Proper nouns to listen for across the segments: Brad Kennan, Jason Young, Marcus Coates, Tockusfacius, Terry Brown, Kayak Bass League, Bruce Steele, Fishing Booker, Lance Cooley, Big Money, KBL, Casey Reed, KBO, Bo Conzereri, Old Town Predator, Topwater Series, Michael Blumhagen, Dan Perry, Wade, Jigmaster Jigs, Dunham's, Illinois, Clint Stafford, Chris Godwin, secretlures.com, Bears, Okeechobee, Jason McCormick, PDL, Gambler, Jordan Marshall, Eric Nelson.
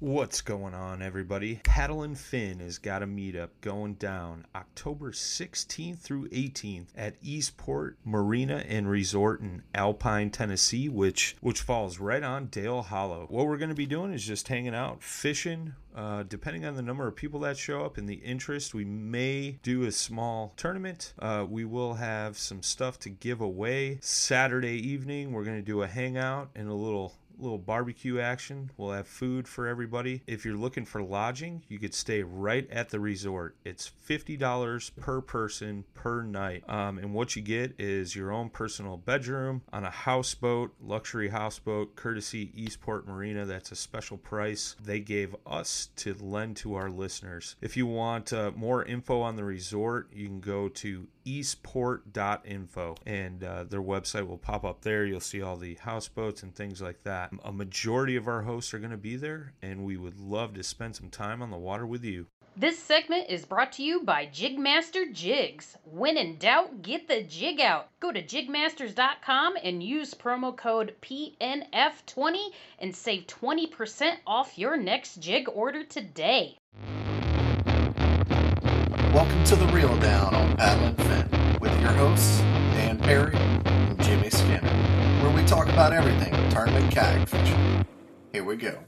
What's going on, everybody? Paddle N Fin has got a meetup going down October 16th through 18th at Eastport Marina and Resort in Alpine, Tennessee, which falls right on Dale Hollow. What we're going to be doing is just hanging out, fishing. Depending on the number of people that show up and the interest, we may do a small tournament. We will have some stuff to give away. Saturday evening, we're going to do a hangout and a little barbecue action. We'll have food for everybody. If you're looking for lodging, you could stay right at the resort. It's $50 per person per night. And what you get is your own personal bedroom on a houseboat, luxury houseboat, courtesy Eastport Marina. That's a special price they gave us to lend to our listeners. If you want more info on the resort, you can go to eastport.info and their website will pop up there. You'll see all the houseboats and things like that. A majority of our hosts are going to be there, and we would love to spend some time on the water with you. This segment is brought to you by Jigmaster Jigs. When in doubt, get the jig out. Go to jigmasters.com and use promo code PNF20 and save 20% off your next jig order today. Welcome to the Reel Down on Paddle N Fin with your hosts, Dan Perry and Jimmy Skinner, where we talk about everything tournament kayak fishing. Here we go.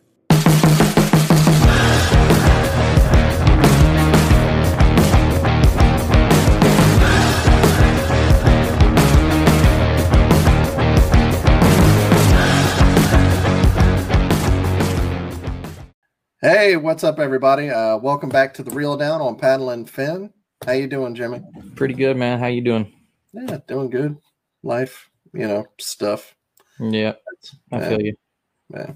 Hey, what's up, everybody? Welcome back to the Reel Down on Paddle N Fin. How you doing, Jimmy? Pretty good, man. How you doing? Yeah, doing good. Life, you know, stuff. Yeah, I feel you. Yeah.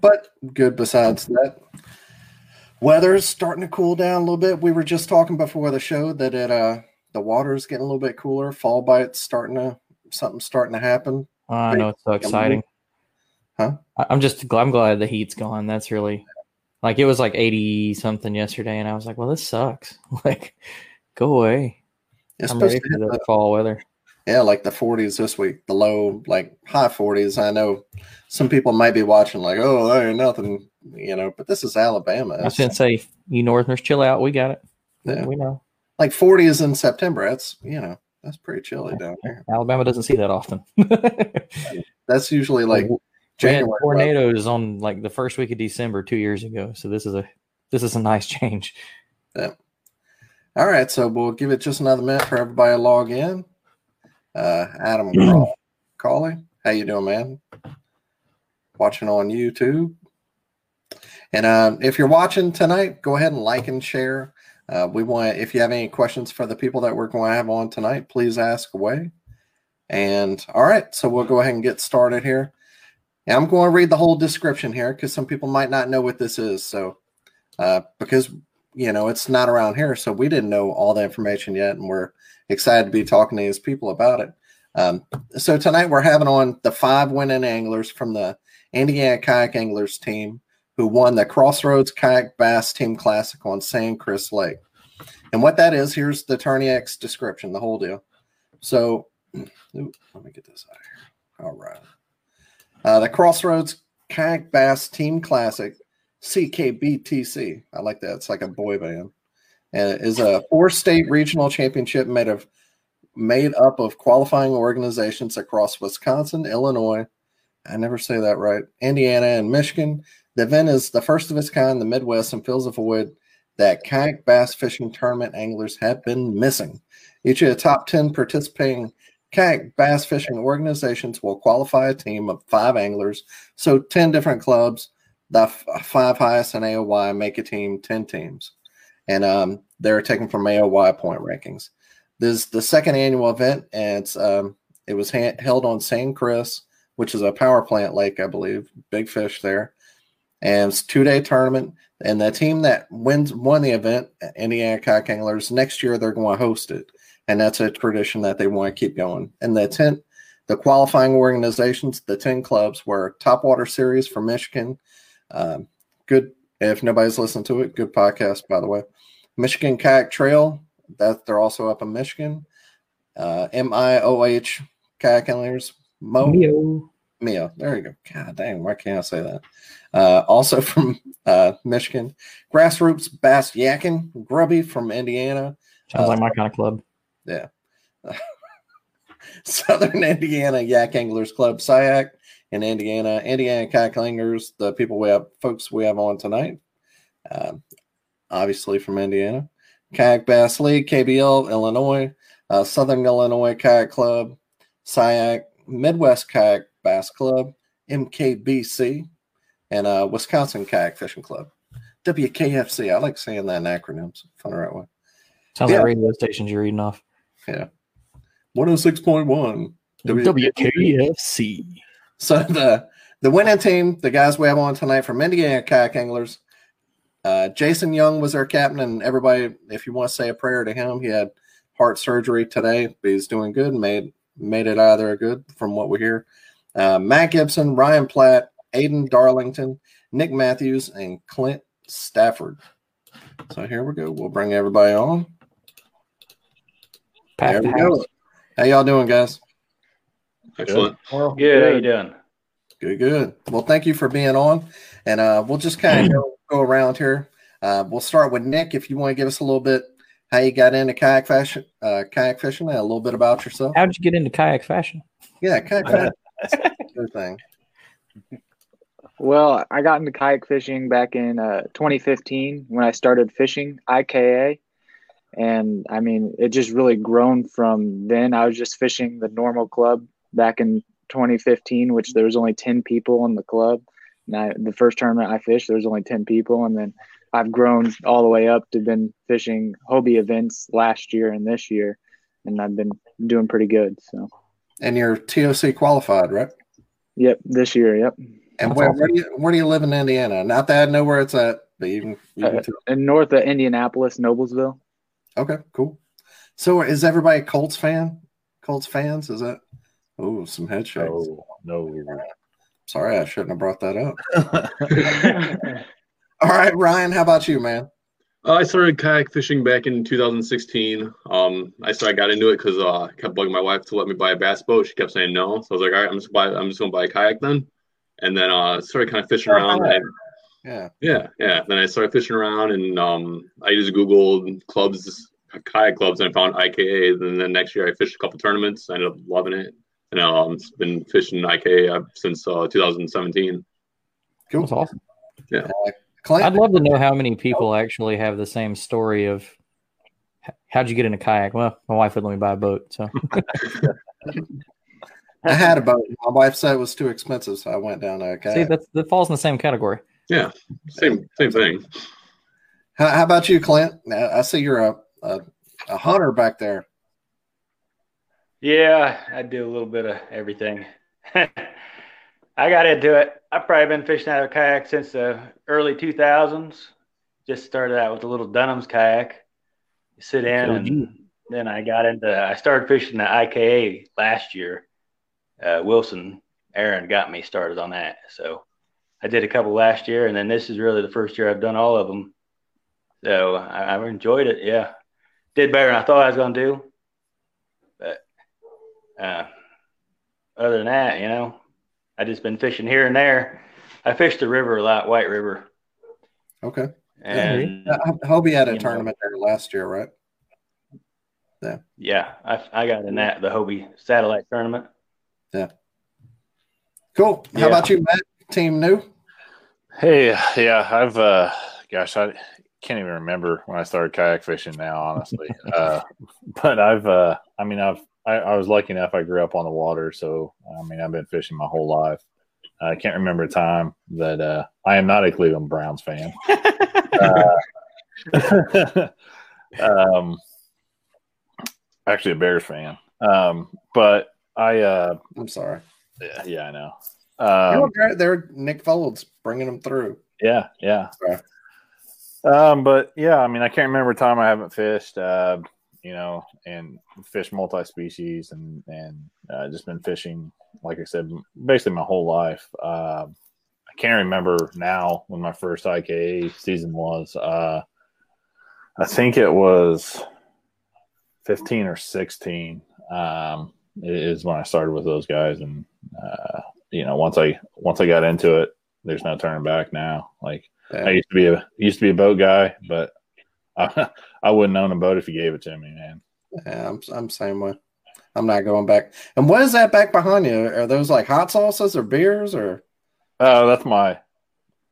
But good besides that. Weather's starting to cool down a little bit. We were just talking before the show that the water's getting a little bit cooler. Fall bites starting to happen. I know, it's so exciting. Huh? I'm glad the heat's gone. That's really, like, it was like 80 something yesterday, and I was like, well, this sucks. Like, go away. It's I'm supposed ready to hit for the fall weather. Yeah, like the 40s this week, the low, like high 40s. I know some people might be watching, like, oh, there ain't nothing, you know, but this is Alabama. I shouldn't say, you Northerners, chill out. We got it. Yeah. We know. Like 40s in September. That's, you know, that's pretty chilly down there. Alabama doesn't see that often. That's usually like January. We had tornadoes on like the first week of December 2 years ago, so this is a nice change. Yeah. All right, so we'll give it just another minute for everybody to log in. Adam Crawley, how you doing, man? Watching on YouTube, and if you're watching tonight, go ahead and like and share. We want, if you have any questions for the people that we're going to have on tonight, please ask away. And all right, so we'll go ahead and get started here. And I'm going to read the whole description here because some people might not know what this is. So, because, you know, it's not around here, so we didn't know all the information yet, and we're excited to be talking to these people about it. So tonight we're having on the 5 winning anglers from the Indiana Kayak Anglers team who won the Crossroads Kayak Bass Team Classic on San Chris Lake. And what that is, here's the Tourney X description, the whole deal. So, let me get this out of here. All right. The Crossroads Kayak Bass Team Classic, CKBTC. I like that. It's like a boy band. And it is a 4-state regional championship made up of qualifying organizations across Wisconsin, Illinois, I never say that right, Indiana, and Michigan, The event is the first of its kind in the Midwest and fills a void that kayak bass fishing tournament anglers have been missing. Each of the top 10 participating kayak bass fishing organizations will qualify a team of 5 anglers, so 10 different clubs. The 5 highest in AOY make a team, 10 teams, and they're taken from AOY point rankings. This is the second annual event, and it was held on San Chris, which is a power plant lake, I believe. Big fish there. And it's a 2-day tournament. And the team that won the event, Indiana Kayak Anglers, next year they're going to host it. And that's a tradition that they want to keep going. And the qualifying organizations, the 10 clubs, were Topwater Series from Michigan. Good, if nobody's listened to it, good podcast, by the way. Michigan Kayak Trail, that they're also up in Michigan. MIOH Kayak Anglers. Mio. There you go. God dang, why can't I say that? Also from Michigan. Grassroots Bass Yakking. Grubby from Indiana. Sounds like my kind of club. Yeah. Southern Indiana Yak Anglers Club, SIAC, in Indiana. Indiana Kayak Anglers, the people we have on tonight. Obviously from Indiana. Kayak Bass League, KBL, Illinois. Southern Illinois Kayak Club, SIAC. Midwest Kayak Bass Club, MKBC, and Wisconsin Kayak Fishing Club, WKFC. I like saying that in acronyms. Fun the right way. Sounds like radio stations you're reading off. Yeah. 106.1. WKFC. So the winning team, the guys we have on tonight from Indiana Kayak Anglers, Jason Young was their captain, and everybody, if you want to say a prayer to him, he had heart surgery today, but he's doing good and made it out of there good from what we hear. Matt Gibson, Ryan Platt, Aiden Darlington, Nick Matthews, and Clint Stafford. So here we go. We'll bring everybody on. There we go. How y'all doing, guys? Excellent. Good. How you doing? Good. Well, thank you for being on. And we'll just kind of go around here. We'll start with Nick. If you want to give us a little bit how you got into kayak fishing, and a little bit about yourself. How did you get into kayak fishing? Yeah, kayak fishing. That's your thing. Well, I got into kayak fishing back in 2015 when I started fishing IKA, and I mean it just really grown from then. I was just fishing the normal club back in 2015, which there was only 10 people in the club. And the first tournament I fished, there was only 10 people, and then I've grown all the way up to been fishing Hobie events last year and this year, and I've been doing pretty good. So, and you're TOC qualified, right? Yep, this year. Yep. And where do you live in Indiana? Not that I know where it's at, but you can tell. And north of Indianapolis, Noblesville. Okay, cool. So is everybody a Colts fan? Colts fans? Is that? Oh, some headshots. Oh, no. Sorry, I shouldn't have brought that up. All right, Ryan, how about you, man? I started kayak fishing back in 2016. I got into it because I kept bugging my wife to let me buy a bass boat. She kept saying no. So I was like, all right, I'm just going to buy a kayak then. And then I started kind of fishing around. Yeah. Then I started fishing around, and I just Googled clubs, kayak clubs, and I found IKA. And then next year I fished a couple tournaments. I ended up loving it. And I've been fishing IKA since 2017. Cool. That's awesome. Yeah. Clint. I'd love to know how many people actually have the same story of how'd you get in a kayak? Well, my wife would let me buy a boat. So I had a boat. My wife said it was too expensive, so I went down to a kayak. See, that falls in the same category. Yeah, same thing. How about you, Clint? I see you're a hunter back there. Yeah, I do a little bit of everything. I got into it. I've probably been fishing out of a kayak since the early 2000s. Just started out with a little Dunham's kayak. You sit in, and then I started fishing the IKA last year. Wilson, Aaron got me started on that. So I did a couple last year, and then this is really the first year I've done all of them. So I enjoyed it, yeah. Did better than I thought I was going to do. But other than that, you know, I just been fishing here and there. I fished the river a lot, White River. Okay. And Hobie had a tournament there last year, right? Yeah. Yeah, I got in that, the Hobie satellite tournament. Yeah. Cool. How about you, Matt? Team new? Hey, yeah, I've, gosh, I can't even remember when I started kayak fishing now, honestly. But I've, I mean, I was lucky enough. I grew up on the water. So, I mean, I've been fishing my whole life. I can't remember a time that I am not a Cleveland Browns fan. Actually a Bears fan. But I I'm sorry. Yeah, I know. They're Nick Folds bringing them through. Yeah. Sorry. But yeah, I mean, I can't remember a time I haven't fished. You know, and fish multi-species and just been fishing, like I said, basically my whole life. I can't remember now when my first IKA season was. I think it was 15 or 16 is when I started with those guys. And, you know, once I got into it, there's no turning back now. Like, damn. I used to be a boat guy, but I wouldn't own a boat if you gave it to me, man. Yeah, I'm same way. I'm not going back. And what is that back behind you? Are those like hot sauces or beers or? Oh, that's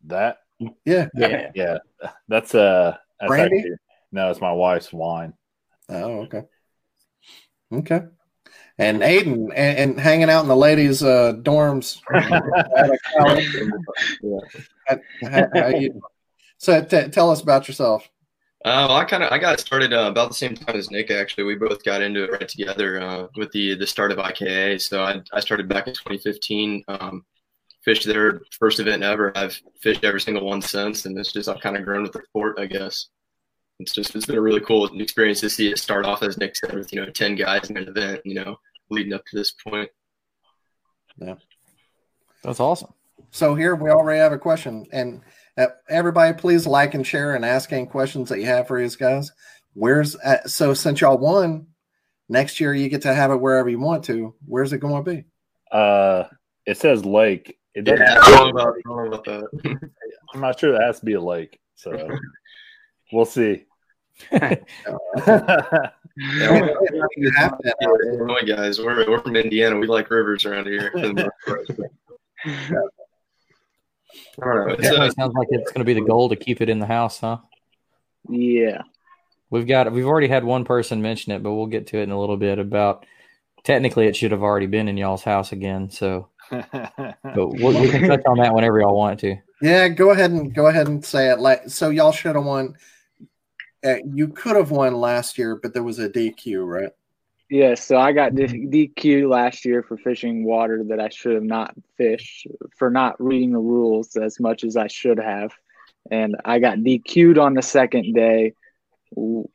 that. Yeah. That's brandy. Actually, no, it's my wife's wine. Oh, okay. And Aiden and hanging out in the ladies' dorms. So tell us about yourself. I got started about the same time as Nick. Actually, we both got into it right together with the start of IKA. So I started back in 2015. Fished their first event ever. I've fished every single one since, and it's just I've kind of grown with the sport, I guess. It's been a really cool experience to see it start off, as Nick said, with 10 guys in an event, leading up to this point. Yeah, that's awesome. So here we already have a question, and. Everybody, please like and share and ask any questions that you have for these guys. So since y'all won, next year you get to have it wherever you want to. Where's it going to be? It says lake. It doesn't. Yeah, I don't know about that. I'm not sure that has to be a lake. So we'll see. Illinois guys, we're from Indiana. We like rivers around here. I don't know. It sounds like it's going to be the goal to keep it in the house, huh? Yeah. We've already had one person mention it, but we'll get to it in a little bit about technically it should have already been in y'all's house again. So, but we can touch on that whenever y'all want to. Yeah. Go ahead and say it. Like, so y'all should have won. You could have won last year, but there was a DQ, right? Yeah, so I got DQ last year for fishing water that I should have not fished, for not reading the rules as much as I should have. And I got DQ'd on the second day,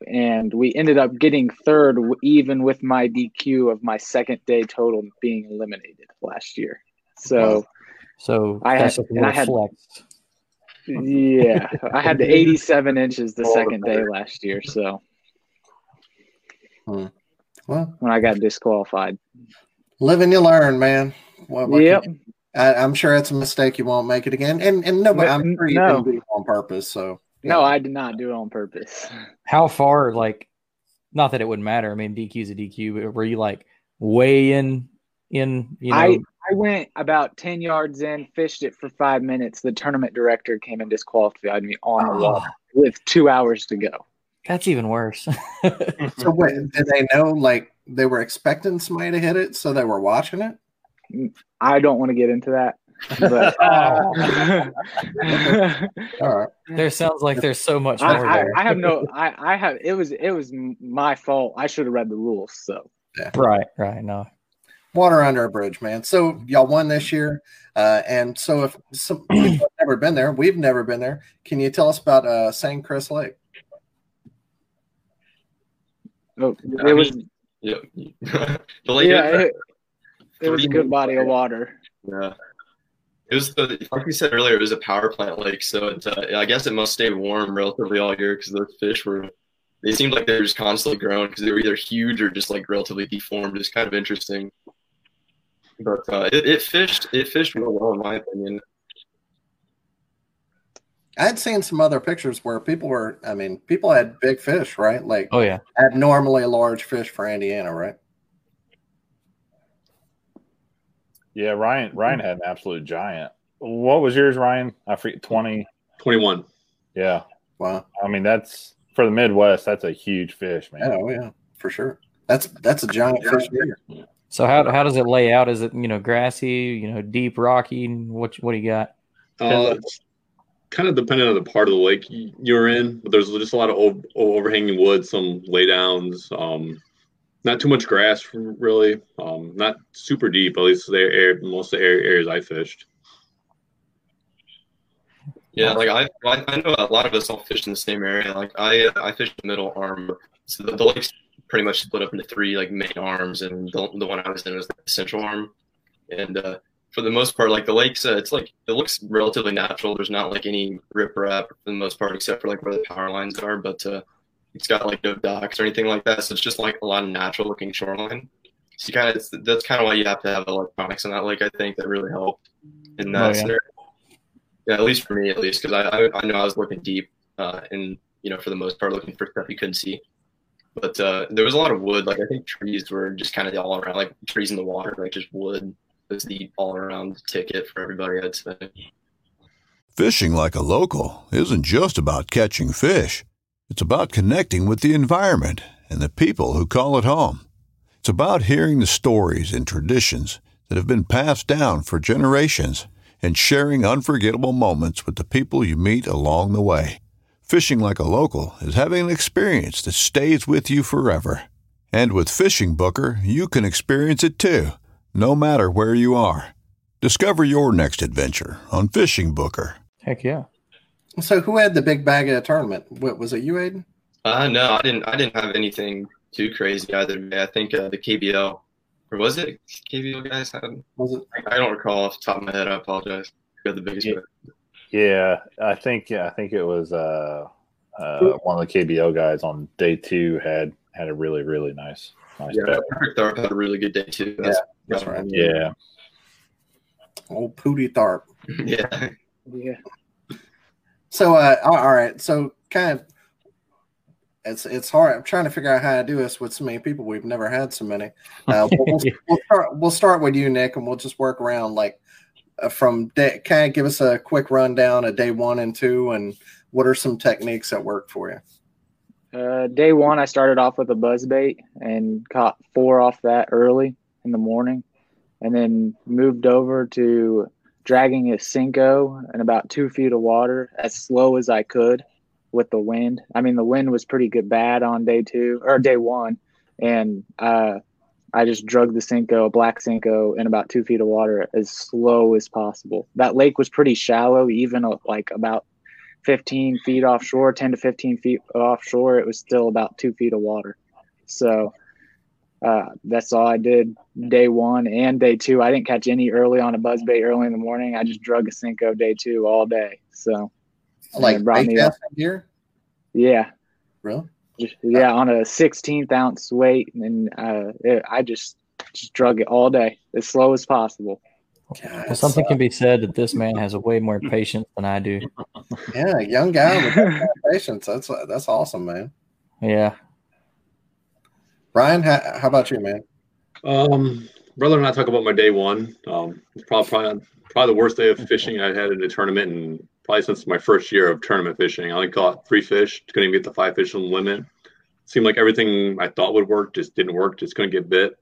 and we ended up getting third, even with my DQ of my second day total being eliminated last year. So I had flexed. Yeah, I had the 87 inches the second day last year, so. Hmm. Well, when I got disqualified. Live and you learn, man. What yep. I'm sure it's a mistake. You won't make it again. And nobody, I'm sure you didn't do it on purpose. So no, I did not do it on purpose. How far, like, not that it wouldn't matter. I mean, DQ's a DQ, but were you like way in, I went about 10 yards in, fished it for 5 minutes. The tournament director came and disqualified me on the water with 2 hours to go. That's even worse. So wait, did they know, like, they were expecting somebody to hit it, so they were watching it? I don't want to get into that. But, all right. There sounds like there's so much more there. It was my fault. I should have read the rules, so. Yeah. Right, no. Water under a bridge, man. So y'all won this year, and so if some people have never been there, we've never been there, can you tell us about San Chris Lake? Oh, it was. Yeah, it was a good body of water. Yeah, it was like we said earlier. It was a power plant lake, so it, I guess it must stay warm relatively all year because those fish they seemed like they were just constantly growing because they were either huge or just like relatively deformed. It's kind of interesting, but it fished real well in my opinion. I'd seen some other pictures where people had big fish, right? Like, oh yeah, abnormally large fish for Indiana, right? Yeah, Ryan had an absolute giant. What was yours, Ryan? I forget. 20? 21. Yeah. Wow. I mean, that's for the Midwest. That's a huge fish, man. Oh yeah, for sure. That's a giant fish here. Yeah. So how does it lay out? Is it, you know, grassy, you know, deep, rocky? What do you got? It's kind of dependent on the part of the lake you're in, but there's just a lot of overhanging wood, some laydowns, not too much grass really, not super deep. At least most of the areas I fished. Yeah, like I know a lot of us all fish in the same area. Like I fish the middle arm, so the lake's pretty much split up into three like main arms, and the one I was in was the central arm. And for the most part, like the lake's it's like it looks relatively natural. There's not like any riprap for the most part, except for like where the power lines are. But it's got like no docks or anything like that, so it's just like a lot of natural looking shoreline. So you kind of that's kind of why you have to have electronics on that lake. I think that really helped in that scenario. Yeah, at least for me, at least, because I know I was looking deep and, you know, for the most part, looking for stuff you couldn't see. But there was a lot of wood. Like, I think trees were just kind of the all-around, like, trees in the water, like, just wood was the all-around ticket for everybody, I'd say. Fishing like a local isn't just about catching fish. It's about connecting with the environment and the people who call it home. It's about hearing the stories and traditions that have been passed down for generations, and sharing unforgettable moments with the people you meet along the way. Fishing like a local is having an experience that stays with you forever. And with Fishing Booker, you can experience it too, no matter where you are. Discover your next adventure on Fishing Booker. Heck yeah. So who had the big bag at the tournament? What, was it you, Aiden? No, I didn't have anything too crazy either. I think the KBL. Or was it KBO guys? I don't recall off the top of my head. I apologize. Got the biggest. Yeah, I think it was one of the KBO guys on day two had a really nice. Yeah, Perfect Tharp had a really good day too. That's right. Yeah. Old Pooty Tharp. Yeah. Yeah. So all right. So kind of it's hard. I'm trying to figure out how to do this with so many people. We've never had so many. We'll start with you, Nick, and we'll just work around like from day. Kind of give us a quick rundown of day 1 and 2, and what are some techniques that work for you? Day 1, I started off with a buzz bait and caught 4 off that early in the morning, and then moved over to dragging a Senko in about 2 feet of water as slow as I could. With the wind, I mean, the wind was pretty good bad on day 1, and I just drug the Senko, a black Senko, in about 2 feet of water as slow as possible. That lake was pretty shallow, even like about 15 feet offshore, 10 to 15 feet offshore. It was still about 2 feet of water. So that's all I did day 1 and day 2. I didn't catch any early on a buzzbait early in the morning. I just drug a Senko day 2 all day. So. Like bait here? Yeah. Really? Yeah, on a 16th ounce weight, and I just drug it all day as slow as possible. Well, something can be said that this man has a way more patience than I do. Yeah, young guy with that kind of patience. That's awesome, man. Yeah. Ryan, how about you, man? Brother and I talk about my day 1. It's probably the worst day of fishing I've had in a tournament, and probably since my first year of tournament fishing. I only caught 3 fish, couldn't even get the 5 fish on the limit. Seemed like everything I thought would work just didn't work, just couldn't get bit.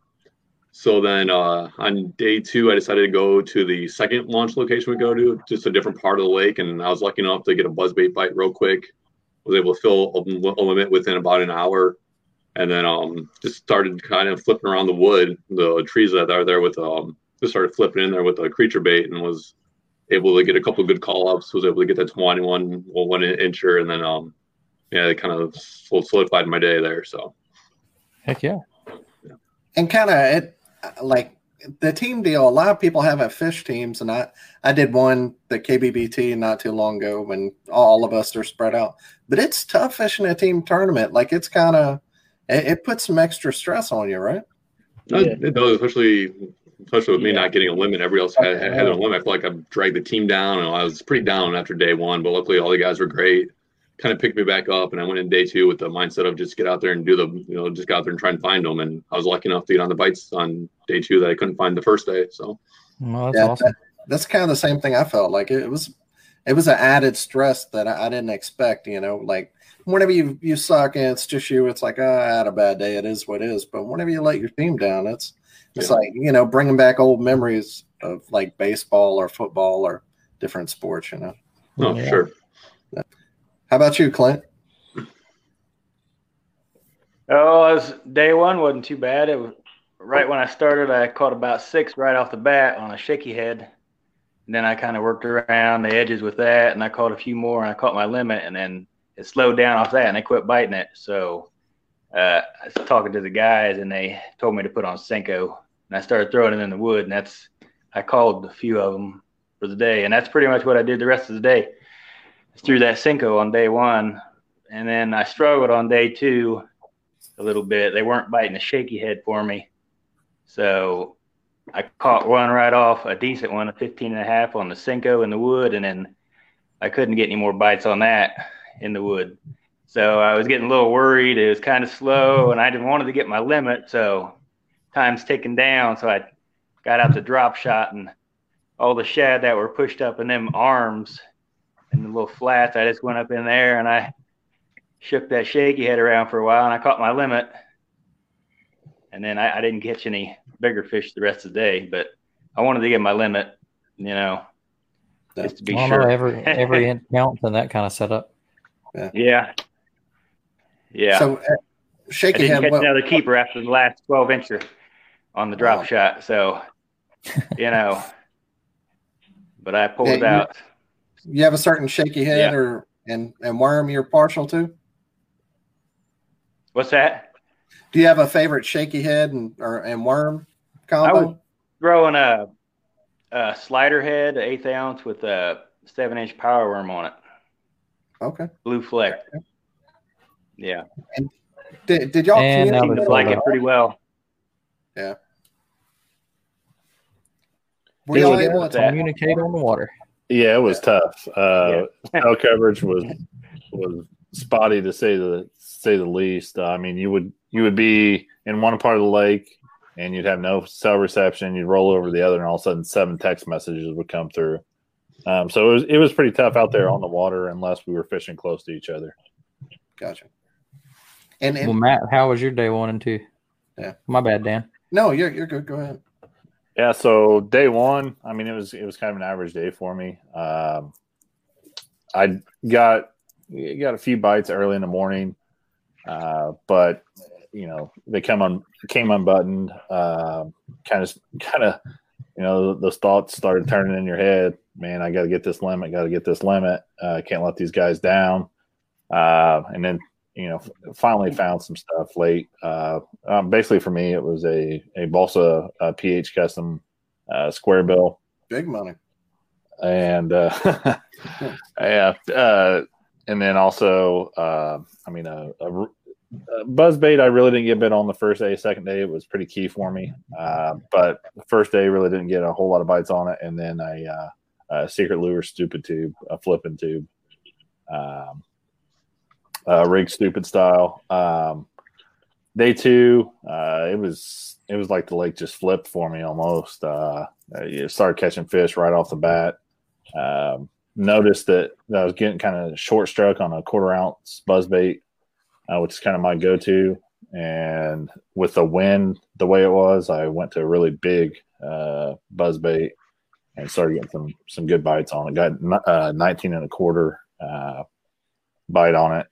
So then on day 2, I decided to go to the second launch location we go to, just a different part of the lake, and I was lucky enough to get a buzzbait bite real quick. Was able to fill a limit within about an hour, and then just started kind of flipping around the wood, the trees that are there with just started flipping in there with a creature bait, and was able to get a couple of good call-ups, was able to get that 21 1-incher, and then it kind of solidified my day there. So heck yeah. And kind of it like the team deal, a lot of people have fish teams, and I did one, the KBBT, not too long ago, when all of us are spread out, but it's tough fishing a team tournament. Like it's kind of it puts some extra stress on you, right? Yeah. It does, especially with me not getting a limit. Everybody else had a limit. I feel like I dragged the team down, and I was pretty down after day 1. But luckily, all the guys were great. Kind of picked me back up, and I went in day 2 with the mindset of just get out there and just go out there and try and find them. And I was lucky enough to get on the bites on day 2 that I couldn't find the first day. So, well, that's awesome. that's kind of the same thing I felt like. It was an added stress that I didn't expect, you know, like whenever you suck and it's just you, it's like, oh, I had a bad day. It is what it is. But whenever you let your team down, it's like, you know, bringing back old memories of like baseball or football or different sports, you know? Oh, yeah. Sure. How about you, Clint? Oh, day one wasn't too bad. It was right when I started, I caught about 6 right off the bat on a shaky head. And then I kind of worked around the edges with that, and I caught a few more, and I caught my limit, and then it slowed down off that, and I quit biting it. So I was talking to the guys, and they told me to put on Senko, and I started throwing it in the wood, and I called a few of them for the day, and that's pretty much what I did the rest of the day. I threw that Senko on day one, and then I struggled on day two a little bit. They weren't biting a shaky head for me, so I caught one right off, a decent one, a 15.5 on the Senko in the wood, and then I couldn't get any more bites on that in the wood. So I was getting a little worried. It was kind of slow, and I didn't wanted to get my limit, so time's ticking down. So I got out the drop shot, and all the shad that were pushed up in them arms and the little flats, I just went up in there, and I shook that shaky head around for a while, and I caught my limit. And then I didn't catch any bigger fish the rest of the day, but I wanted to get my limit, you know, just to be sure. No, every inch counts in that kind of setup. Yeah. So shaky head. I didn't catch another keeper after the last 12-incher on the drop shot. So, you know, but I pulled it out. You have a certain shaky head or worm you're partial to? What's that? Do you have a favorite shaky head and worm combo? I was throwing a slider head, an 1/8 ounce with a 7-inch power worm on it. Okay. Blue fleck. Okay. Yeah. And did y'all like it pretty well? Yeah. Were y'all able to communicate on the water? Yeah, it was tough. Snow coverage was spotty to say the least. I mean, you would be in one part of the lake and you'd have no cell reception. You'd roll over to the other, and all of a sudden 7 text messages would come through. So it was pretty tough out there on the water unless we were fishing close to each other. Gotcha. And well, Matt, how was your day one and two? Yeah, my bad, Dan. No, you're good. Go ahead. Yeah. So day one, I mean, it was kind of an average day for me. I got a few bites early in the morning, but you know, they came unbuttoned, kind of, you know, those thoughts started turning in your head, man, I got to get this limit. Can't let these guys down. And then, you know, finally found some stuff late. Basically for me, it was a balsa, pH custom, square bill. Big money. And, and then also, buzz bait, I really didn't get bit on the first day. Second day, it was pretty key for me. But the first day, really didn't get a whole lot of bites on it. And then a secret lure stupid tube, a flipping tube, rig stupid style. Day two, it was like the lake just flipped for me almost. You started catching fish right off the bat. Noticed that I was getting kind of short stroke on a 1/4 ounce buzz bait. Which is kind of my go-to, and with the wind the way it was, I went to a really big buzzbait and started getting some good bites on it. Got 19.25 bite on it,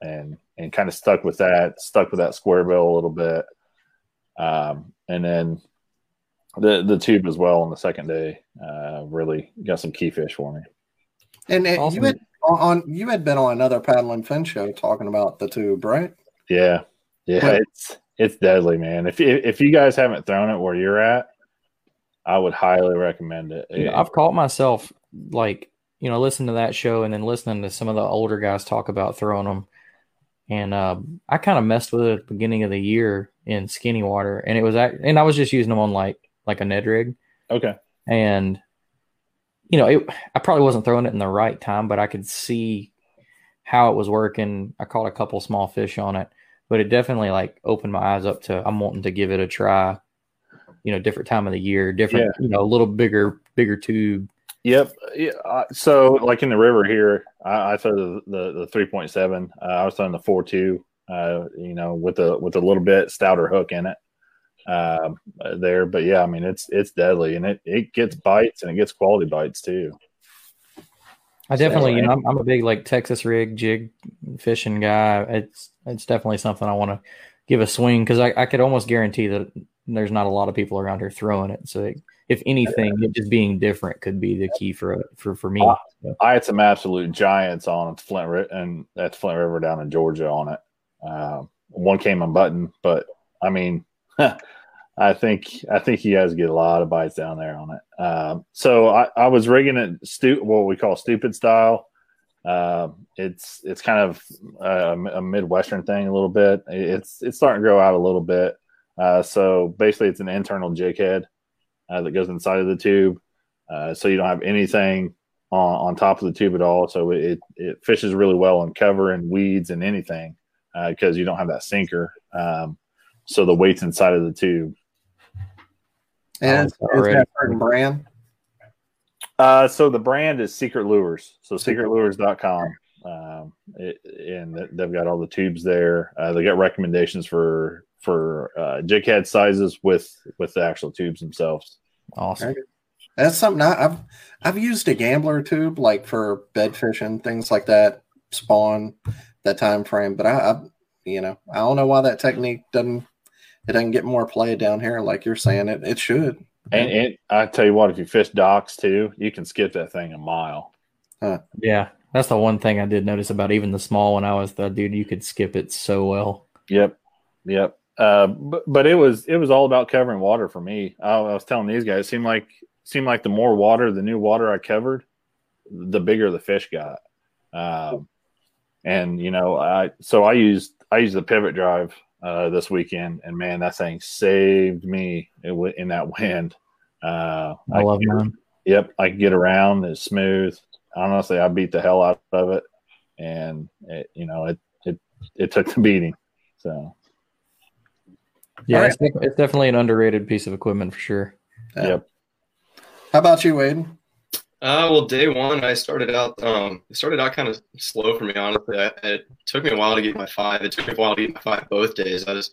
and kind of stuck with that square bill a little bit, and then the tube as well on the second day really got some key fish for me. And awesome. You had been on another Paddle N Fin show talking about the tube, right? Yeah, it's deadly, man. If you guys haven't thrown it where you're at, I would highly recommend it. You know, I've caught myself, like, you know, listening to that show and then listening to some of the older guys talk about throwing them, and I kind of messed with it at the beginning of the year in skinny water, and I was just using them on like a Ned rig. Okay, and you know, I probably wasn't throwing it in the right time, but I could see how it was working. I caught a couple small fish on it, but it definitely like opened my eyes up to I'm wanting to give it a try, you know, different time of the year, different, you know, a little bigger bigger tube? Yep. Yeah. So like in the river here, I throw the 3.7. I was throwing the 4.2. You know, with a little bit stouter hook in it. There, but yeah, I mean it's deadly, and it gets bites, and it gets quality bites too. I definitely, so, you know, I'm a big like Texas rig jig fishing guy. It's definitely something I want to give a swing, because I could almost guarantee that there's not a lot of people around here throwing it. So if anything, it just being different could be the key for me. I had some absolute giants on at Flint River down in Georgia on it. One came unbuttoned, but I mean, I think you guys get a lot of bites down there on it. So I was rigging it what we call stupid style. It's kind of a Midwestern thing a little bit. It's starting to grow out a little bit. So basically, it's an internal jig head that goes inside of the tube. So you don't have anything on top of the tube at all. So it fishes really well in cover and weeds and anything because you don't have that sinker. So the weight's inside of the tube. And is that certain brand? So the brand is Secret Lures. So secretlures.com. And they've got all the tubes there. They got recommendations for jig head sizes with the actual tubes themselves. Awesome. Okay. That's something I've used a gambler tube like for bed fishing, things like that, spawn, that time frame. But I don't know why that technique doesn't get more play down here. Like you're saying, it should. And I tell you what, if you fish docks too, you can skip that thing a mile. Huh. Yeah, that's the one thing I did notice about even the small one. I was the dude, you could skip it so well. Yep. But it was all about covering water for me. I was telling these guys, it seemed like the more water, the new water I covered, the bigger the fish got. And you know, I used the Pivot Drive this weekend, and man, that thing saved me in that wind. I love that. Yep, I could get around. It's smooth. Honestly, I beat the hell out of it, and it took the beating. So yeah, right. It's definitely an underrated piece of equipment for sure. Yep. How about you, Wade? Well, day one, it started out kind of slow for me, honestly. It took me a while to get my five. It took me a while to get my five both days. I was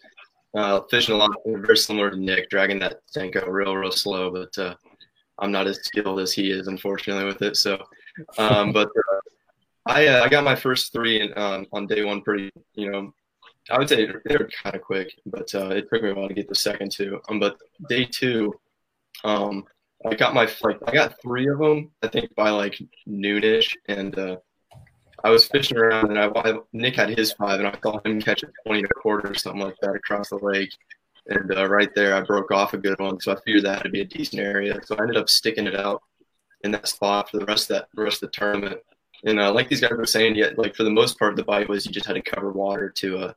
fishing a lot, very similar to Nick, dragging that Senko real slow, but I'm not as skilled as he is, unfortunately, with it. So, I got my first three on day one pretty, I would say they were kind of quick, but it took me a while to get the second two. But day two, I got three of them, I think, by like noonish, and I was fishing around, and Nick had his five, and I saw him catch a 20 and a quarter or something like that across the lake, and right there I broke off a good one, so I figured that would be a decent area, so I ended up sticking it out in that spot for the rest of the tournament, and like these guys were saying, yet like for the most part the bite was you just had to cover water to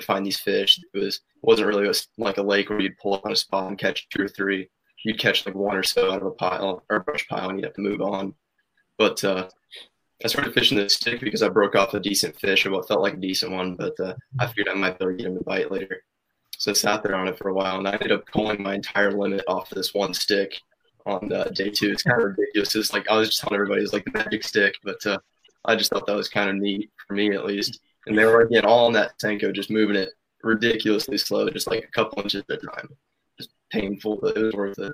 find these fish. It wasn't really like a lake where you'd pull up on a spot and catch two or three. You'd catch like one or so out of a pile or a brush pile, and you'd have to move on. But I started fishing the stick because I broke off a decent fish, or what felt like a decent one, but I figured I might be able to get him to bite later. So I sat there on it for a while, and I ended up pulling my entire limit off this one stick on day two. It's kind of ridiculous. It's like I was just telling everybody it's like the magic stick, but I just thought that was kind of neat for me at least. And they were again all on that Senko, just moving it ridiculously slow, just like a couple inches at a time. Painful, but it was worth it.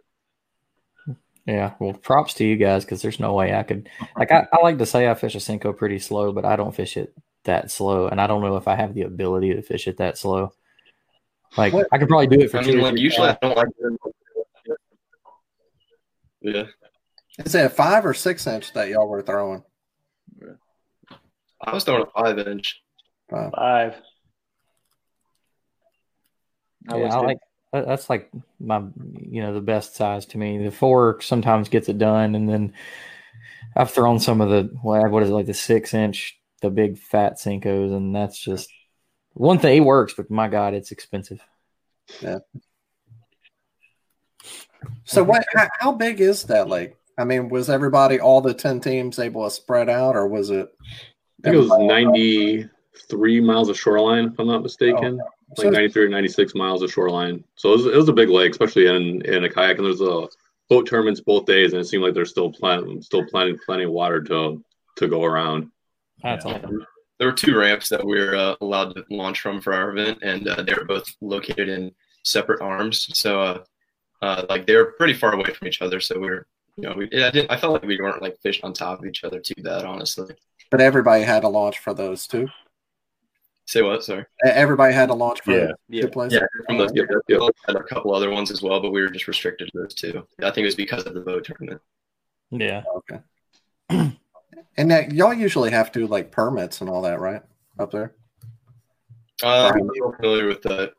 Yeah, well, props to you guys, because there's no way I could. Like, I like to say I fish a Senko pretty slow, but I don't fish it that slow, and I don't know if I have the ability to fish it that slow. Like, what? I could probably do it for usually I don't like it. Yeah. Is it a 5 or 6 inch that y'all were throwing? I was throwing a 5 inch. Five. That's like my, the best size to me. The 4 sometimes gets it done. And then I've thrown some of the 6 inch, the big fat Senkos. And that's just one thing. It works, but my God, it's expensive. Yeah. So how big is that lake? I mean, was everybody, all the 10 teams able to spread out, or was it? I think it was 93 miles of shoreline, if I'm not mistaken. Oh, okay. Like 93 or 96 miles of shoreline. So it was a big lake, especially in a kayak. And there's a boat tournaments both days, and it seemed like there's still plenty of water to go around. That's awesome. There were two ramps that we were allowed to launch from for our event, and they were both located in separate arms. So, like, they were pretty far away from each other. So we were, you know, I felt like we weren't like fish on top of each other too bad, honestly. But everybody had a launch for those two. Say what? Sorry. Everybody had a launch for two places. Yeah, from those. Yeah. Had a couple other ones as well, but we were just restricted to those two. I think it was because of the boat tournament. Yeah. Okay. And that, y'all usually have to like permits and all that, right? Up there. I'm not familiar with the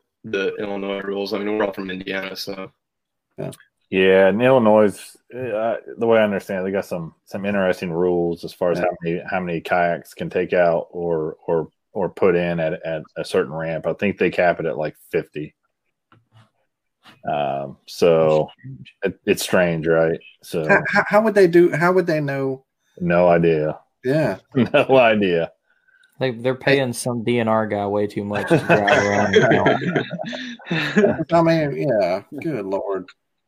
Illinois rules. I mean, we're all from Indiana, so. Yeah, and Illinois, the way I understand it, they got some interesting rules as far as how many kayaks can take out or put in at a certain ramp. I think they cap it at like 50. So it's strange, right? So how would they do? How would they know? No idea. Yeah. No idea. They're paying some DNR guy way too much to drive around. I mean, yeah. Good Lord.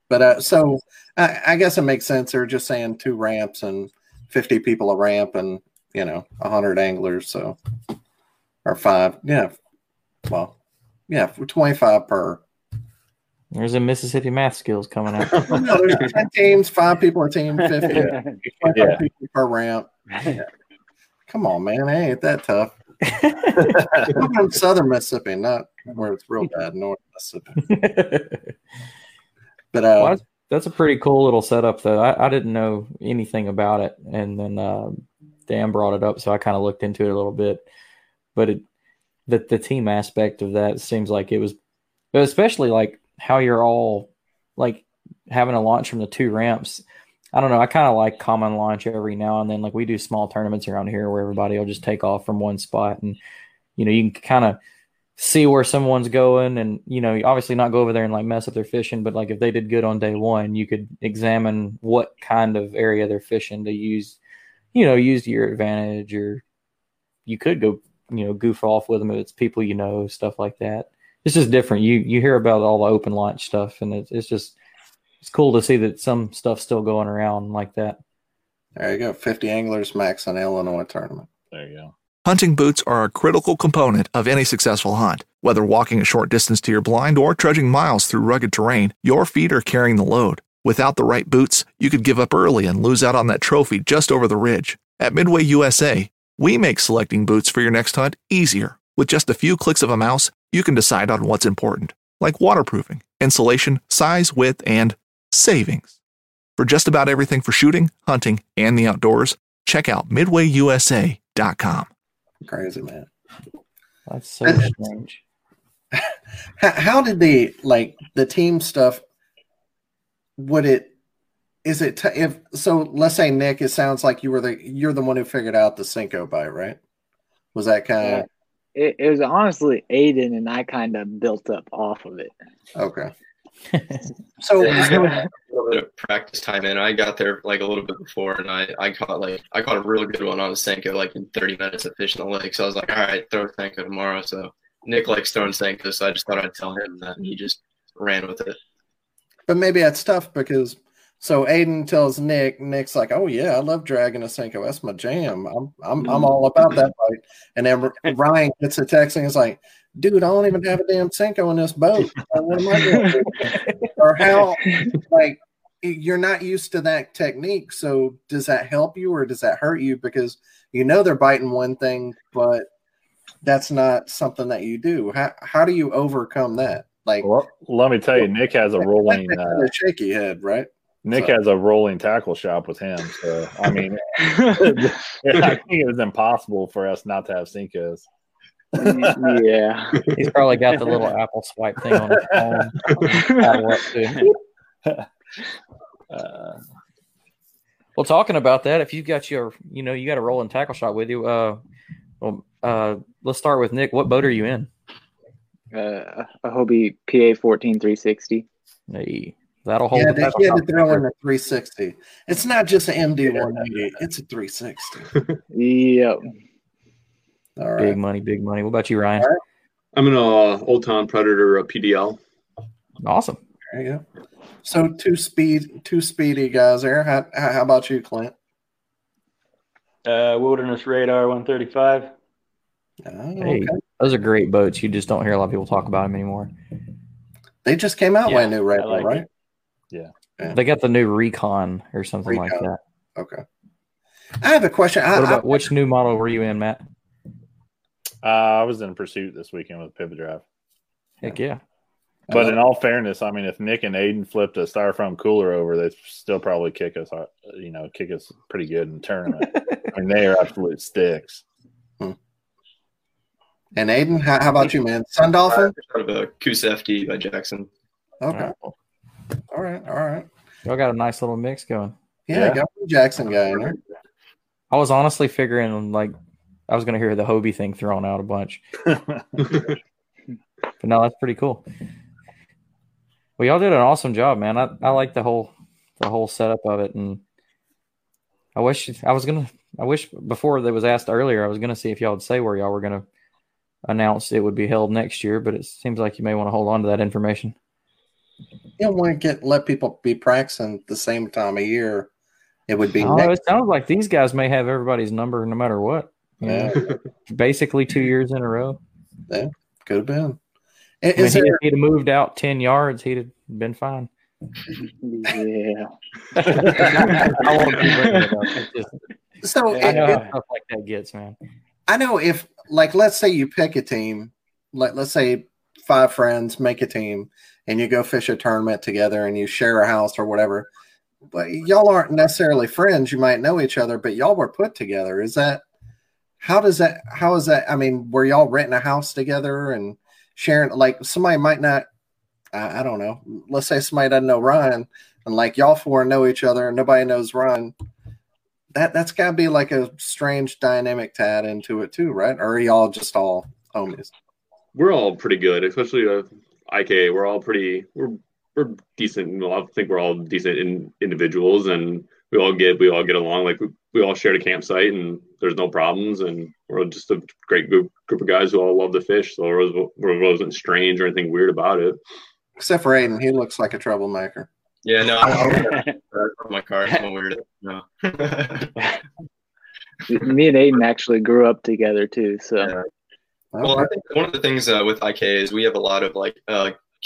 But so I guess it makes sense. They're just saying two ramps and 50 people a ramp and, you know, 100 anglers. So, or five. Yeah. Well, yeah, 25 per. There's a Mississippi math skills coming up. No, there's 10 teams, 5 people a team, 50 people per round. Yeah. Come on, man. It ain't that tough. I'm from southern Mississippi, not where it's real bad, north Mississippi. But well, that's a pretty cool little setup, though. I didn't know anything about it. And then Dan brought it up, so I kind of looked into it a little bit. But the team aspect of that seems like it was, especially like, how you're all like having a launch from the two ramps. I don't know. I kind of like common launch every now and then. Like we do small tournaments around here where everybody will just take off from one spot and, you know, you can kind of see where someone's going and, you know, obviously not go over there and like mess up their fishing, but like if they did good on day one, you could examine what kind of area they're fishing to use, you know, use to your advantage, or you could go, you know, goof off with them if it's people, you know, stuff like that. It's just different. You hear about all the open launch stuff, and it's cool to see that some stuff's still going around like that. There you go. 50 anglers max on the Illinois tournament. There you go. Hunting boots are a critical component of any successful hunt. Whether walking a short distance to your blind or trudging miles through rugged terrain, your feet are carrying the load. Without the right boots, you could give up early and lose out on that trophy just over the ridge. At Midway USA, we make selecting boots for your next hunt easier. With just a few clicks of a mouse, you can decide on what's important, like waterproofing, insulation, size, width, and savings. For just about everything for shooting, hunting, and the outdoors, check out MidwayUSA.com. Crazy, man. That's so strange. How did the team stuff, let's say, Nick, it sounds like you're the one who figured out the Senko bite, right? Was that kind of... Yeah. It was honestly Aiden and I kind of built up off of it. Okay. So a little bit of practice time in. I got there like a little bit before, and I caught a really good one on a Senko like in 30 minutes of fishing the lake. So I was like, all right, throw Senko tomorrow. So Nick likes throwing Senko, so I just thought I'd tell him that, and he just ran with it. But maybe that's tough because so Aiden tells Nick, Nick's like, oh, yeah, I love dragging a Senko. That's my jam. I'm all about that bite. And then Ryan gets a text and he's like, dude, I don't even have a damn Senko in this boat. What am I doing? Or how, like, you're not used to that technique. So does that help you or does that hurt you? Because you know they're biting one thing, but that's not something that you do. How do you overcome that? Like, well, let me tell you, Nick has a rolling shaky head, right? Nick has a rolling tackle shop with him. So, I mean, I think it was impossible for us not to have Senkos. Yeah. He's probably got the little Apple swipe thing on his phone. Well, talking about that, if you've got you got a rolling tackle shop with you, let's start with Nick. What boat are you in? A Hobie PA14 360. Hey. That'll hold. Yeah, they had to throw in a 360. It's not just an MD180; it's a 360. Yep. All right. Big money. What about you, Ryan? Right. I'm an Old Town Predator PDL. Awesome. There you go. So two speedy guys there. How about you, Clint? Wilderness Radar 135. Oh, hey, okay. Those are great boats. You just don't hear a lot of people talk about them anymore. They just came out with a new Radar, like right? Yeah. They got the new Recon or something like that. Okay. I have a question. Which new model were you in, Matt? I was in Pursuit this weekend with Pivot Drive. Heck yeah. But in all fairness, I mean, if Nick and Aiden flipped a styrofoam cooler over, they'd still probably kick us pretty good in the tournament. I mean, they are absolute sticks. Hmm. And Aiden, how about you, man? Sun Dolphin? A Coos FD by Jackson. Okay. All right. Y'all got a nice little mix going. Yeah. Got the Jackson guy in there. I was honestly figuring, like, I was going to hear the Hobie thing thrown out a bunch. But no, that's pretty cool. Well, y'all did an awesome job, man. I like the whole setup of it, and I wish before that was asked earlier, I was gonna see if y'all would say where y'all were gonna announce it would be held next year, but it seems like you may want to hold on to that information. You don't want to let people be practicing the same time of year. It would be. It sounds like these guys may have everybody's number no matter what. Yeah. Basically 2 years in a row. Yeah, could have been. I mean, if he'd have moved out 10 yards, he'd have been fine. Yeah. I won't be bringing it up. I know how stuff like that gets, man. I know if, like, let's say you pick a team, let's say five friends make a team, and you go fish a tournament together and you share a house or whatever, but y'all aren't necessarily friends. You might know each other, but y'all were put together. How is that? I mean, were y'all renting a house together and sharing, like, somebody might not, I don't know. Let's say somebody doesn't know Ryan, and like y'all four know each other, and nobody knows Ryan. That's got to be like a strange dynamic to add into it too, right? Or are y'all just all homies? We're all pretty good, especially with IKA. We're decent. I think we're all decent individuals, and we all get along. Like we all shared a campsite, and there's no problems, and we're just a great group of guys who all love to fish, so it wasn't strange or anything weird about it. Except for Aiden. He looks like a troublemaker. Yeah, no. I'm my car. I'm a weirdo. No. Me and Aiden actually grew up together, too. So, yeah. Well, I think one of the things with IKA is we have a lot of, like,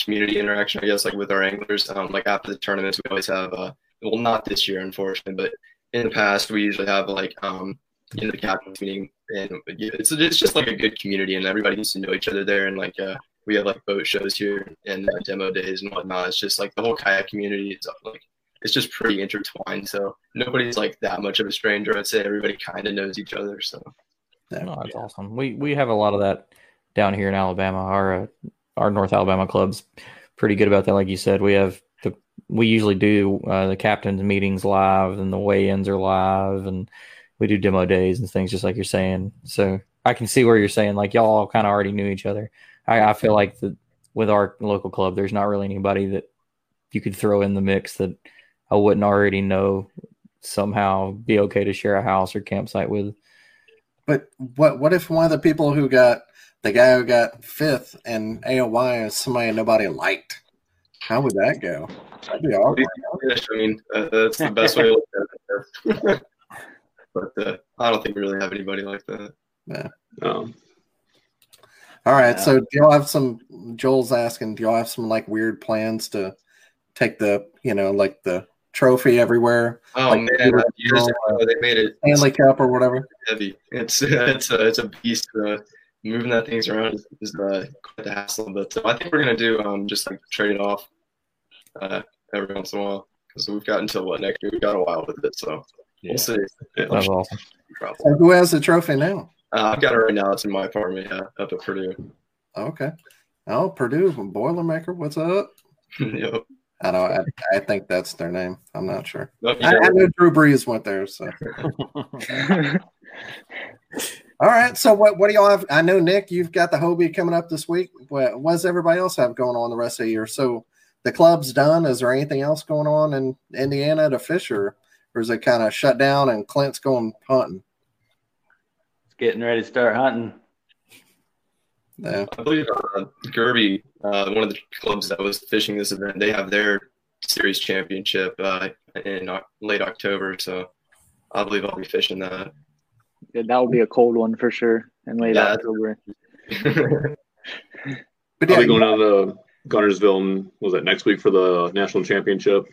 community interaction, I guess, like, with our anglers. Like, after the tournaments, we always have well, not this year, unfortunately, but in the past, we usually have, like, the captain's meeting, and it's just like a good community, and everybody needs to know each other there. And like we have like boat shows here and demo days and whatnot. It's just like the whole kayak community is like it's just pretty intertwined. So nobody's like that much of a stranger. I'd say everybody kind of knows each other. So that's awesome. We have a lot of that down here in Alabama. Our North Alabama club's pretty good about that. Like you said, we have we usually do the captain's meetings live, and the weigh-ins are live, and we do demo days and things just like you're saying. So I can see where you're saying, like, y'all all kind of already knew each other. I feel like with our local club, there's not really anybody that you could throw in the mix that I wouldn't already know somehow be okay to share a house or campsite with. But what if one of the people who got – the guy who got fifth in AOY is somebody nobody liked? How would that go? That'd be awkward. I mean, that's the best way to look at it. But I don't think we really have anybody like that. Yeah. All right. Yeah. So do y'all have Joel's asking, do y'all have some like weird plans to take the, like the trophy everywhere? Oh, like, man. They made it. Stanley Cup or whatever. Heavy. It's a beast. Moving that things around is quite a hassle. But I think we're going to do just like trade it off every once in a while. Because we've got until next year? We've got a while with it. So. Yeah. We'll see. That's awesome. So who has the trophy now? I've got it right now. It's in my apartment up at Purdue. Okay. Oh, Purdue from Boilermaker. What's up? Yep. I don't. I think that's their name. I'm not sure. Nope, I know Drew Brees went there. So. All right. So what do y'all have? I know, Nick, you've got the Hobie coming up this week. What does everybody else have going on the rest of the year? So the club's done. Is there anything else going on in Indiana to fish, or is it kind of shut down and Clint's going hunting? It's getting ready to start hunting. Yeah. I believe Gerby, one of the clubs that was fishing this event, they have their series championship in late October. So I believe I'll be fishing that. Yeah, that would be a cold one for sure in late October. I'll be going out to Gunnersville, was it next week for the national championship?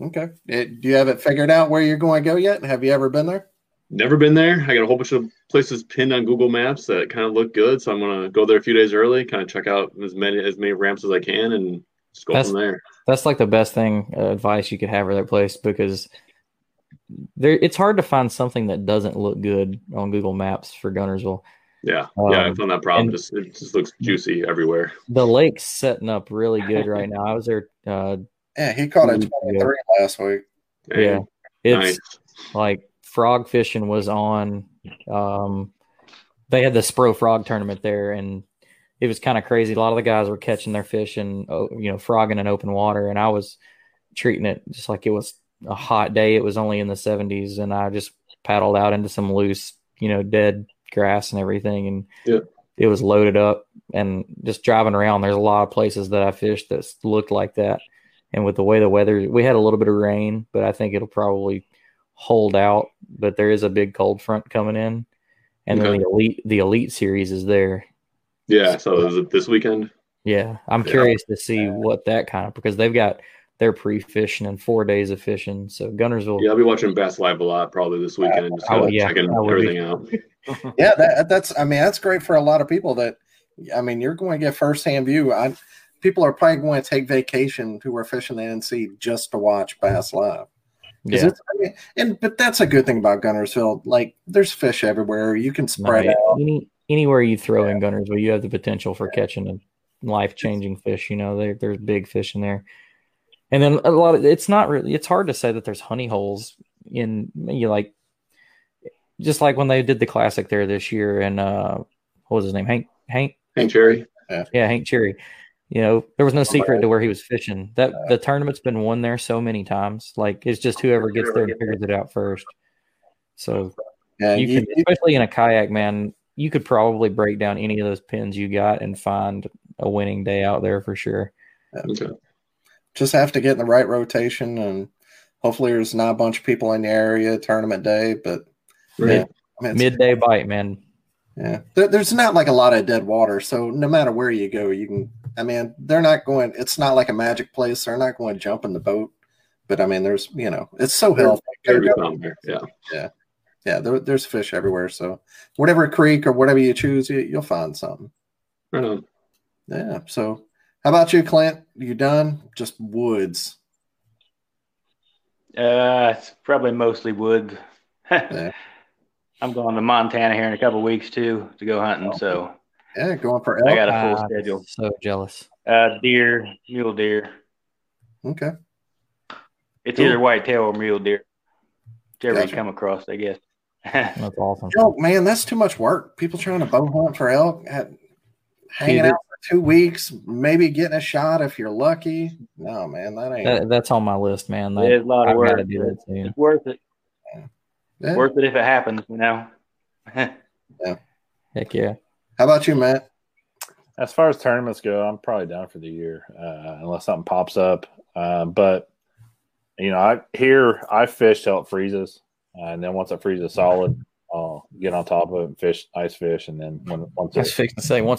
Okay. Do you have it figured out where you're going to go yet? Have you ever been there? Never been there. I got a whole bunch of places pinned on Google Maps that kind of look good, so I'm gonna go there a few days early, kind of check out as many ramps as I can, and just go from there. That's like the best thing advice you could have for that place, because it's hard to find something that doesn't look good on Google Maps for Gunnersville. Yeah, I found that problem. It just looks juicy everywhere. The lake's setting up really good right now. I was there. Yeah, he caught a 23 last week. Yeah, it's nice. Like. Frog fishing was on. They had the Spro Frog tournament there, and it was kind of crazy. A lot of the guys were catching their fish and frogging in open water, and I was treating it just like it was a hot day. It was only in the 70s, and I just paddled out into some loose, dead grass and everything, and it was loaded up. And just driving around, there's a lot of places that I fished that looked like that. And with the way the weather, we had a little bit of rain, but I think it'll probably hold out, but there is a big cold front coming in, and then the elite series is there. Yeah, so is it this weekend? Yeah, I'm curious to see what that kind of, because they've got their pre-fishing and 4 days of fishing. So Gunnersville. Yeah, I'll be watching Bass Live a lot probably this weekend. Just checking everything out. Yeah, that's great for a lot of people. You're going to get firsthand view. People are probably going to take vacation who are fishing the NC just to watch Bass Live. Yeah. But that's a good thing about Gunnersville. Like, there's fish everywhere. You can spread out. Anywhere you throw in Gunnersville, you have the potential for catching a life-changing fish. There's big fish in there. And then it's hard to say that there's honey holes in, just like when they did the classic there this year. And what was his name? Hank Cherry. Yeah, Hank Cherry. There was no secret to where he was fishing. That the tournament's been won there so many times. Like, it's just whoever gets there and figures it out first. So especially in a kayak, man, you could probably break down any of those pins you got and find a winning day out there for sure. Okay. Just have to get in the right rotation, and hopefully there's not a bunch of people in the area tournament day, but midday bite, man. Yeah, there's not like a lot of dead water, so no matter where you go, you can. They're not going. It's not like a magic place. They're not going to jump in the boat, but there's it's so healthy. Yeah. There's fish everywhere. So whatever creek or whatever you choose, you'll find something. Right on. Yeah. So how about you, Clint? You done? Just woods. It's probably mostly wood. Yeah. I'm going to Montana here in a couple of weeks too to go hunting. So going for elk. I got a full schedule. So jealous. Deer, mule deer. Okay. It's either whitetail or mule deer, whichever you come across, I guess. That's awesome. Elk, man, that's too much work. People trying to bow hunt for elk, hanging out for 2 weeks, maybe getting a shot if you're lucky. No, man, that's on my list, man. There's a lot of work. It's worth it. Yeah. Worth it if it happens, Heck yeah. How about you, Matt? As far as tournaments go, I'm probably down for the year, unless something pops up. But, I fish till it freezes. And then once it freezes solid, I'll get on top of it and fish, ice fish. And then once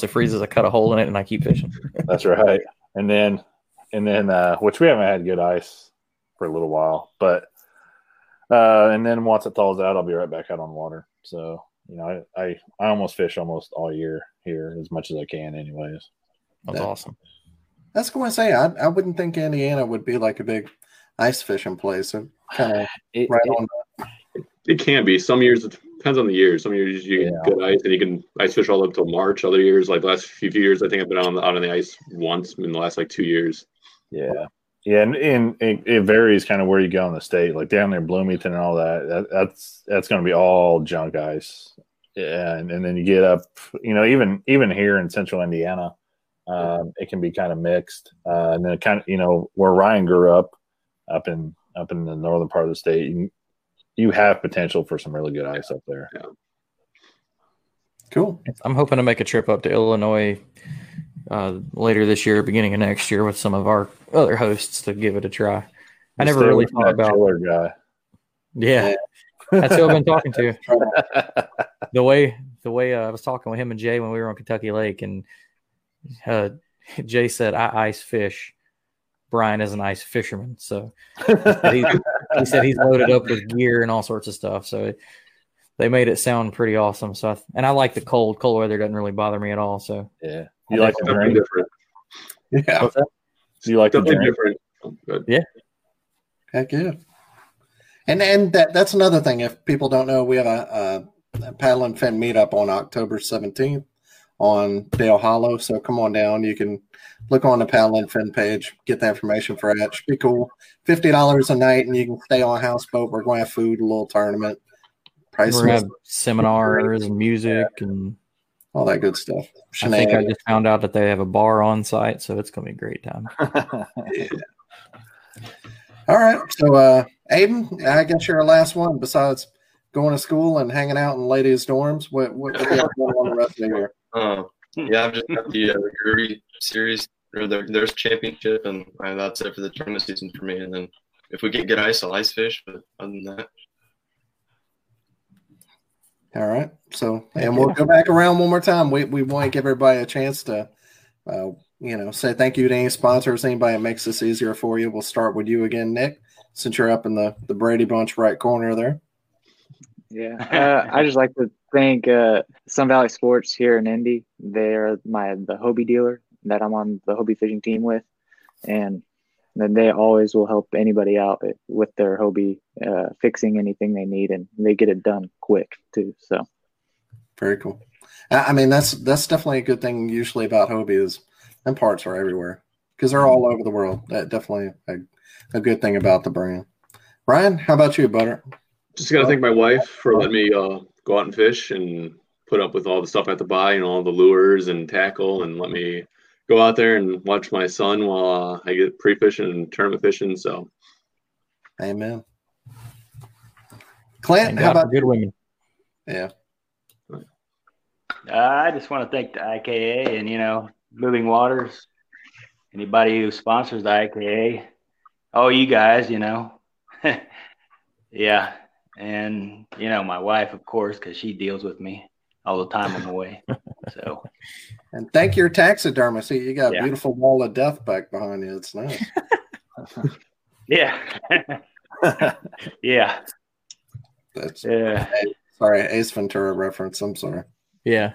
it freezes, I cut a hole in it and I keep fishing. That's right. And then, which we haven't had good ice for a little while, but. And then once it thaws out, I'll be right back out on the water. So, I almost fish almost all year here as much as I can anyways. That's awesome. That's going to say, I wouldn't think Indiana would be like a big ice fishing place. So it can be. Some years, it depends on the year. Some years you get good ice and you can ice fish all up till March. Other years, like last few years, I think I've been out on the ice once in the last 2 years. Yeah. Yeah, and it varies kind of where you go in the state. Like down there in Bloomington and all that's going to be all junk ice. Yeah, and then you get up, even here in central Indiana, it can be kind of mixed. And then it kind of, where Ryan grew up in the northern part of the state, you have potential for some really good ice up there. Yeah. Cool. I'm hoping to make a trip up to Illinois later this year, beginning of next year, with some of our other hosts to give it a try. I never really thought about it. Yeah. That's who I've been talking to. The way I was talking with him and Jay when we were on Kentucky Lake, and Jay said, I ice fish. Brian is an ice fisherman. So he said he's loaded up with gear and all sorts of stuff. So they made it sound pretty awesome. So I like the cold weather doesn't really bother me at all. So yeah. You like something different. Yeah. So you like something different. Good. Yeah. Heck yeah. And that's another thing. If people don't know, we have a Paddle N Fin meetup on October 17th on Dale Hollow. So come on down. You can look on the Paddle N Fin page, get the information for that. It should be cool. $50 a night, and you can stay on a houseboat. We're going to have food, a little tournament. We're going to have seminars and music and all that good stuff. I think I just found out that they have a bar on site, so it's going to be a great time. Yeah. All right. So, Aiden, I guess you're the last one besides going to school and hanging out in ladies' dorms. What do you have going on the rest of the year? Yeah, I've just got the Groovy Series, or there's championship, and that's it for the tournament season for me. And then if we get good ice, I'll ice fish, but other than that. All right. So, and we'll go back around one more time. We want to give everybody a chance to, say thank you to any sponsors, anybody that makes this easier for you. We'll start with you again, Nick, since you're up in the Brady Bunch right corner there. Yeah. I just like to thank Sun Valley Sports here in Indy. They're the Hobie dealer that I'm on the Hobie fishing team with. And then they always will help anybody out with their Hobie, fixing anything they need, and they get it done quick too. So very cool. I mean, that's definitely a good thing usually about Hobie is them parts are everywhere because they're all over the world. That definitely a good thing about the brand. Ryan, how about you, Butter? Just got to thank my wife for letting me go out and fish and put up with all the stuff I have to buy and all the lures and tackle, and let me go out there and watch my son while I get pre-fishing and tournament fishing. So, amen. Clint, how about good women? Yeah. I just want to thank the IKA and, Moving Waters, anybody who sponsors the IKA, all you guys, Yeah. And, my wife, of course, because she deals with me all the time on the way. So, and thank your taxidermist. You got a beautiful wall of death back behind you. It's nice. Yeah. Yeah. That's sorry, Ace Ventura reference. I'm sorry. Yeah.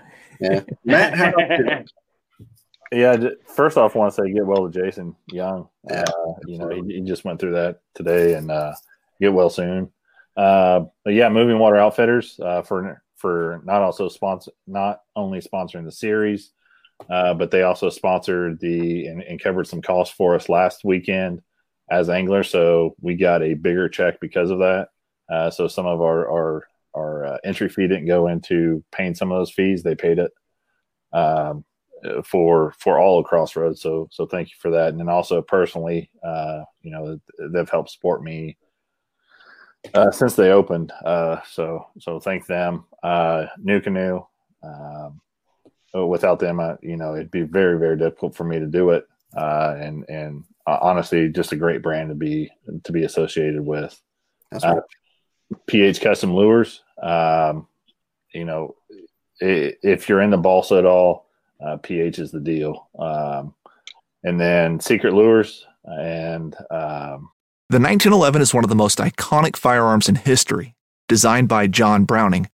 Matt, how about you? Yeah. First off, I want to say get well to Jason Young. Yeah, he just went through that today, and get well soon. But yeah, Moving Water Outfitters for not only sponsoring the series, but they also sponsored and covered some costs for us last weekend as anglers. So we got a bigger check because of that. So some of our entry fee didn't go into paying some of those fees. They paid it for all of Crossroads. So thank you for that. And then also personally, they've helped support me since they opened. So thank them. New Canoe. Without them, it'd be very, very difficult for me to do it. And honestly, just a great brand to be associated with. That's right. PH Custom Lures. If you're in the balsa at all, PH is the deal. And then Secret Lures and the 1911 is one of the most iconic firearms in history. Designed by John Browning,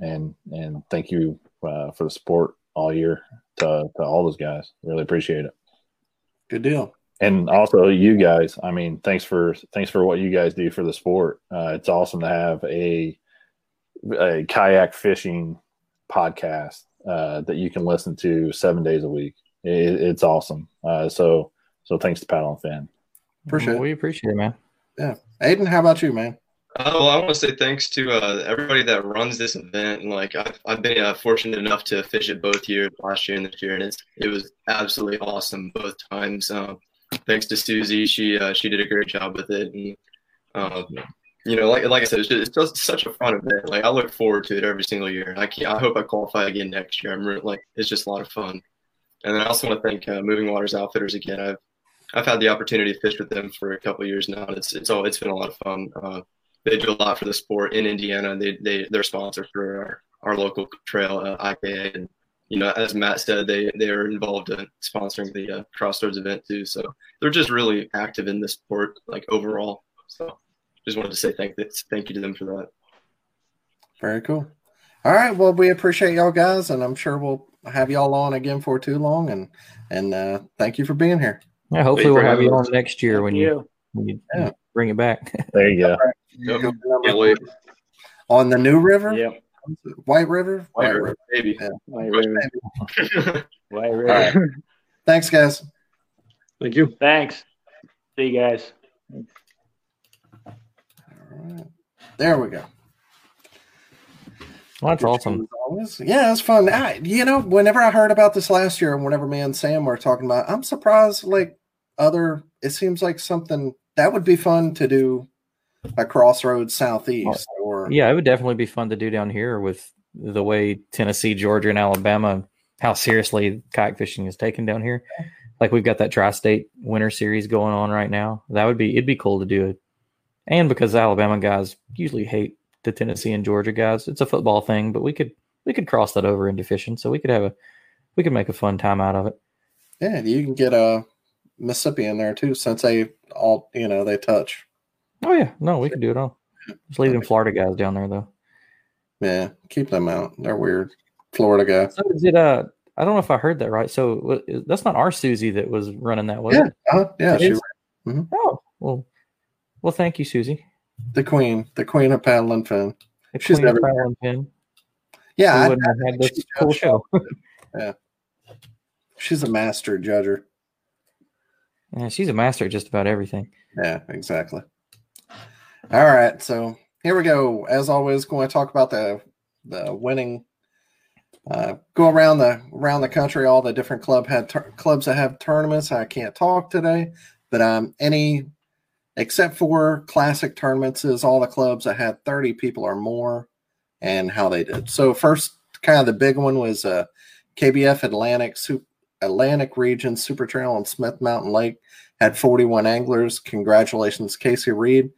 And thank you for the support all year to all those guys. Really appreciate it. Good deal. And also you guys, I mean, thanks for what you guys do for the sport. It's awesome to have a kayak fishing podcast that you can listen to 7 days a week. It's awesome. So thanks to Paddle N Fin. Appreciate it. We appreciate it, man. Yeah. Aiden, how about you, man? Well, I want to say thanks to everybody that runs this event. And like I've been fortunate enough to fish it both years, last year and this year, and it was absolutely awesome both times. Thanks to Susie, she did a great job with it. And you know, like I said, it's just such a fun event. Like I look forward to it every single year. I hope I qualify again next year. It's just a lot of fun. And then I also want to thank Moving Waters Outfitters again. I've had the opportunity to fish with them for a couple of years now, and it's been a lot of fun. They do a lot for the sport in Indiana. They're sponsor for our local trail, IKA, and you know, as Matt said, they are involved in sponsoring the Crossroads event too. So they're just really active in the sport, like overall. So just wanted to say thank you to them for that. Very cool. All right, well, we appreciate y'all guys, and I'm sure we'll have y'all on again for too long. And thank you for being here. Yeah, hopefully we'll have you on next year when you bring it back. There you go. Right. On the new river? Yeah. White River, baby. Yeah. White River. White River. Right. Thanks, guys. Thank you. Thanks. See you guys. All right. There we go. Well, that's awesome. Yeah, it's fun. Whenever I heard about this last year, and whenever me and Sam were talking about, I'm surprised. It seems like something that would be fun to do. A Crossroads Southeast, it would definitely be fun to do down here with the way Tennessee, Georgia, and Alabama, how seriously kayak fishing is taken down here. Like we've got that tri-state winter series going on right now. It'd be cool to do it. And because the Alabama guys usually hate the Tennessee and Georgia guys, it's a football thing, but we could cross that over into fishing, so we could make a fun time out of it. Yeah, you can get a Mississippi in there too, since they all they touch. Oh, yeah. No, we can do it all. Just leave them Florida guys down there, though. Yeah, keep them out. They're weird. Florida guys. So is it, I don't know if I heard that right. So that's not our Susie that was running that, was it? Yeah, she was. Mm-hmm. Oh, well, thank you, Susie. The queen of Paddle N Fin. She's never Paddle N Fin. Yeah, I wouldn't have had this cool show. Yeah. She's a master judger. Yeah, she's a master at just about everything. Yeah, exactly. All right, so here we go. As always, going to talk about the winning. Go around the country, all the different clubs that have tournaments. I can't talk today, but any except for classic tournaments is all the clubs that had 30 people or more and how they did. So first, kind of the big one was KBF Atlantic Region Super Trail on Smith Mountain Lake had 41 anglers. Congratulations, Casey Reed.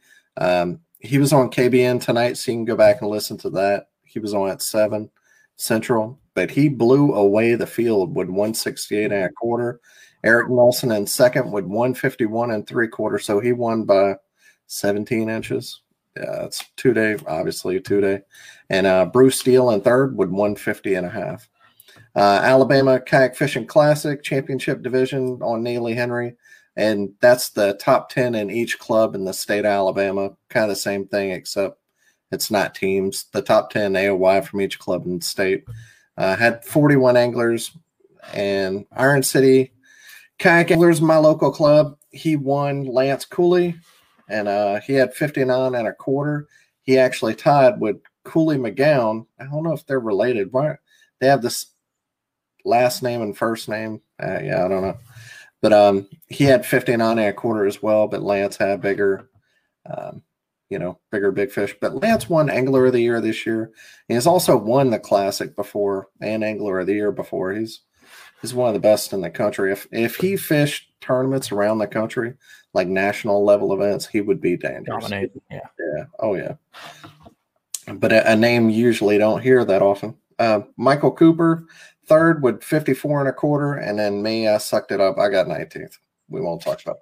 He was on KBN tonight, so you can go back and listen to that. He was on at 7 Central, but he blew away the field with 168 and a quarter. Eric Nelson in second with 151 and three quarter, so he won by 17 inches. Yeah, it's obviously two-day. And Bruce Steele in third with 150 and a half. Alabama Kayak Fishing Classic Championship Division on Neely Henry. And that's the top 10 in each club in the state of Alabama. Kind of the same thing, except it's not teams. The top 10 AOY from each club in the state. Had 41 anglers. And Iron City Kayak Anglers, my local club, he won Lance Cooley. And he had 59 and a quarter. He actually tied with Cooley McGown. I don't know if they're related. They have this last name and first name. I don't know. But he had 59 and a quarter as well, but Lance had bigger big fish. But Lance won Angler of the Year this year. And he's also won the Classic before and Angler of the Year before. He's one of the best in the country. If he fished tournaments around the country, like national level events, he would be dangerous. Dominate, yeah. Oh, yeah. But a name you usually don't hear that often. Michael Cooper, third with 54 and a quarter, and then me, I sucked it up. I got 19th. We won't talk about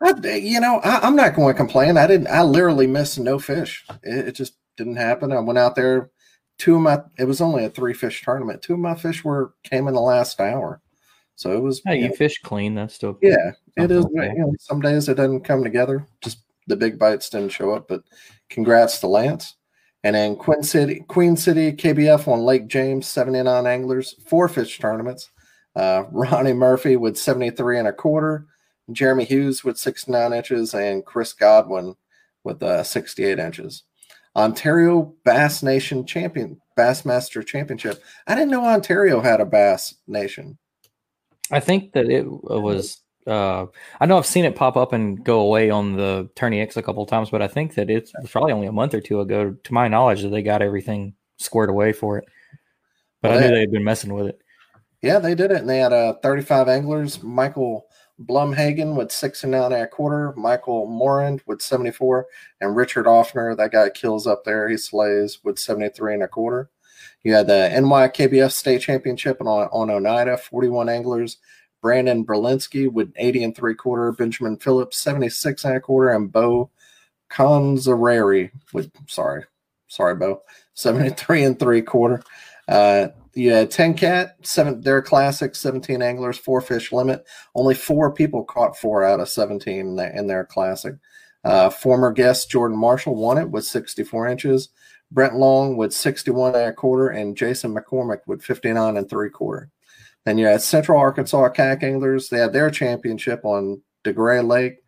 that. I'm not going to complain. I literally missed no fish. It just didn't happen. I went out there. It was only a 3-fish tournament. Two of my fish came in the last hour. So it was. You fish clean. That's still. Yeah, it is. Okay. Some days it doesn't come together. Just the big bites didn't show up, but congrats to Lance. And then Queen City, KBF on Lake James, 79 anglers, 4 fish tournaments. Ronnie Murphy with 73.25, Jeremy Hughes with 69 inches, and Chris Godwin with 68 inches. Ontario Bass Nation Champion, Bassmaster Championship. I didn't know Ontario had a Bass Nation. I think that it was. I know I've seen it pop up and go away on the Tourney X a couple of times, but I think that it's probably only a month or two ago, to my knowledge, that they got everything squared away for it. But I knew they had been messing with it. Yeah, they did it, and they had 35 anglers. Michael Blumhagen with 69.25, Michael Morand with 74, and Richard Offner, that guy kills up there. He slays with 73.25. You had the NYKBF State Championship on Oneida, 41 anglers. Brandon Berlinski with 80.75, Benjamin Phillips 76.25, and Bo Conzereri with 73.75. You had 10 cat, 7 their classic, 17 anglers, 4 fish limit. Only 4 people caught 4 out of 17 in their classic. Former guest Jordan Marshall won it with 64 inches. Brent Long with 61.25, and Jason McCormick with 59.75. Then you had Central Arkansas Kayak Anglers. They had their championship on DeGray Lake.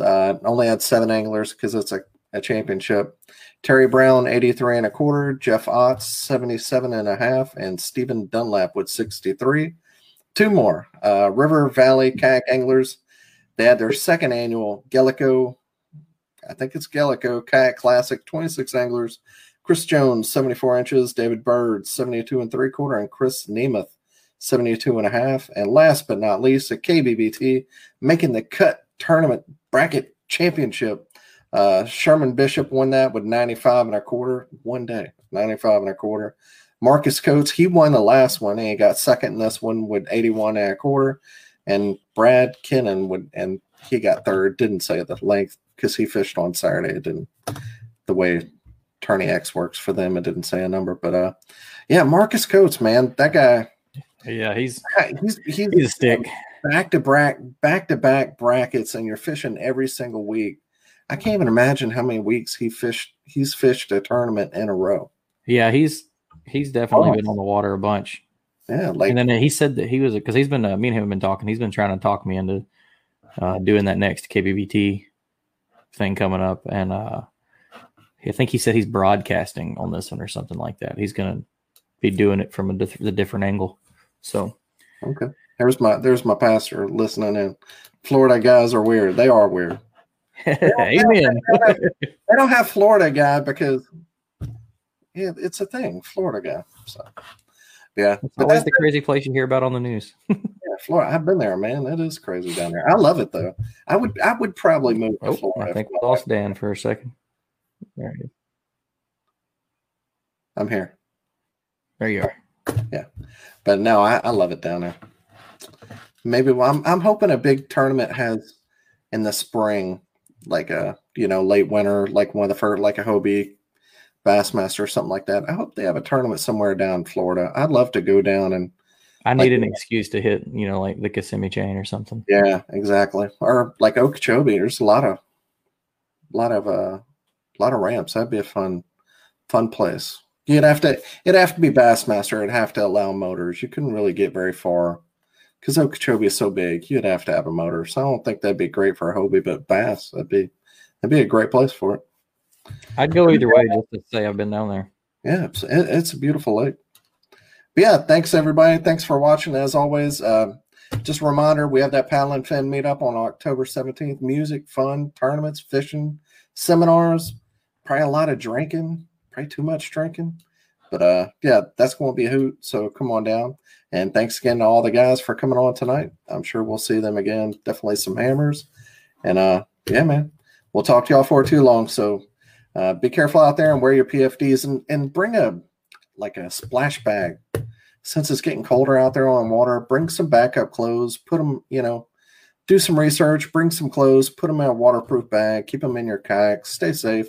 Only had 7 anglers because it's a championship. Terry Brown, 83.25. Jeff Otts, 77.5. And Stephen Dunlap with 63. 2 more. River Valley Kayak Anglers. They had their 2nd annual Gallico Kayak Classic, 26 anglers. Chris Jones, 74 inches. David Bird, 72.75. And Chris Nemeth, 72.5. And last but not least, a KBBT making the cut tournament bracket championship. Sherman Bishop won that with 95.25. 1 day, 95.25. Marcus Coates, he won the last one, and he got 2nd in this one with 81.25. And Brad Kennan and he got 3rd. Didn't say the length because he fished on Saturday. It didn't, the way Tourney X works for them, it didn't say a number. But yeah, Marcus Coates, man, that guy. Yeah, he's a stick. Back to back brackets, and you're fishing every single week. I can't even imagine how many weeks he's fished a tournament in a row. Yeah, he's definitely been on the water a bunch. Yeah, and then he said that he was, because he's been me and him have been talking. He's been trying to talk me into doing that next KBBT thing coming up, and I think he said he's broadcasting on this one or something like that. He's gonna be doing it from the different angle. So okay, there's my pastor listening in. Florida guys are weird. They are weird. Amen. They don't have Florida guy because it's a thing. Florida guy. So yeah, but that's the crazy place you hear about on the news. Yeah, Florida. I've been there, man. That is crazy down there. I love it though. I would probably move to Florida. I think we lost Dan for a second. There he is. I'm here. There you are. Yeah, but no, I love it down there. Maybe I'm hoping a big tournament has in the spring, like a late winter, like one of the first, like a Hobie Bassmaster or something like that. I hope they have a tournament somewhere down in Florida. I'd love to go down and. I need an excuse to hit, like the Kissimmee chain or something. Yeah, exactly. Or like Okeechobee. There's a lot of ramps. That'd be a fun place. It'd have to be Bassmaster. It'd have to allow motors. You couldn't really get very far because Okeechobee is so big. You'd have to have a motor. So I don't think that'd be great for a Hobie, but Bass, that'd be a great place for it. I'd go either way just to say I've been down there. Yeah, it's a beautiful lake. But yeah, thanks everybody. Thanks for watching. As always, just a reminder, we have that Paddle N Fin meetup on October 17th. Music, fun, tournaments, fishing, seminars, probably a lot of drinking. Probably too much drinking, but yeah, that's going to be a hoot. So come on down, and thanks again to all the guys for coming on tonight. I'm sure we'll see them again. Definitely some hammers, and yeah, man, we'll talk to y'all for too long. So be careful out there and wear your PFDs and bring a splash bag. Since it's getting colder out there on water, bring some backup clothes. Put them, do some research. Bring some clothes. Put them in a waterproof bag. Keep them in your kayak. Stay safe.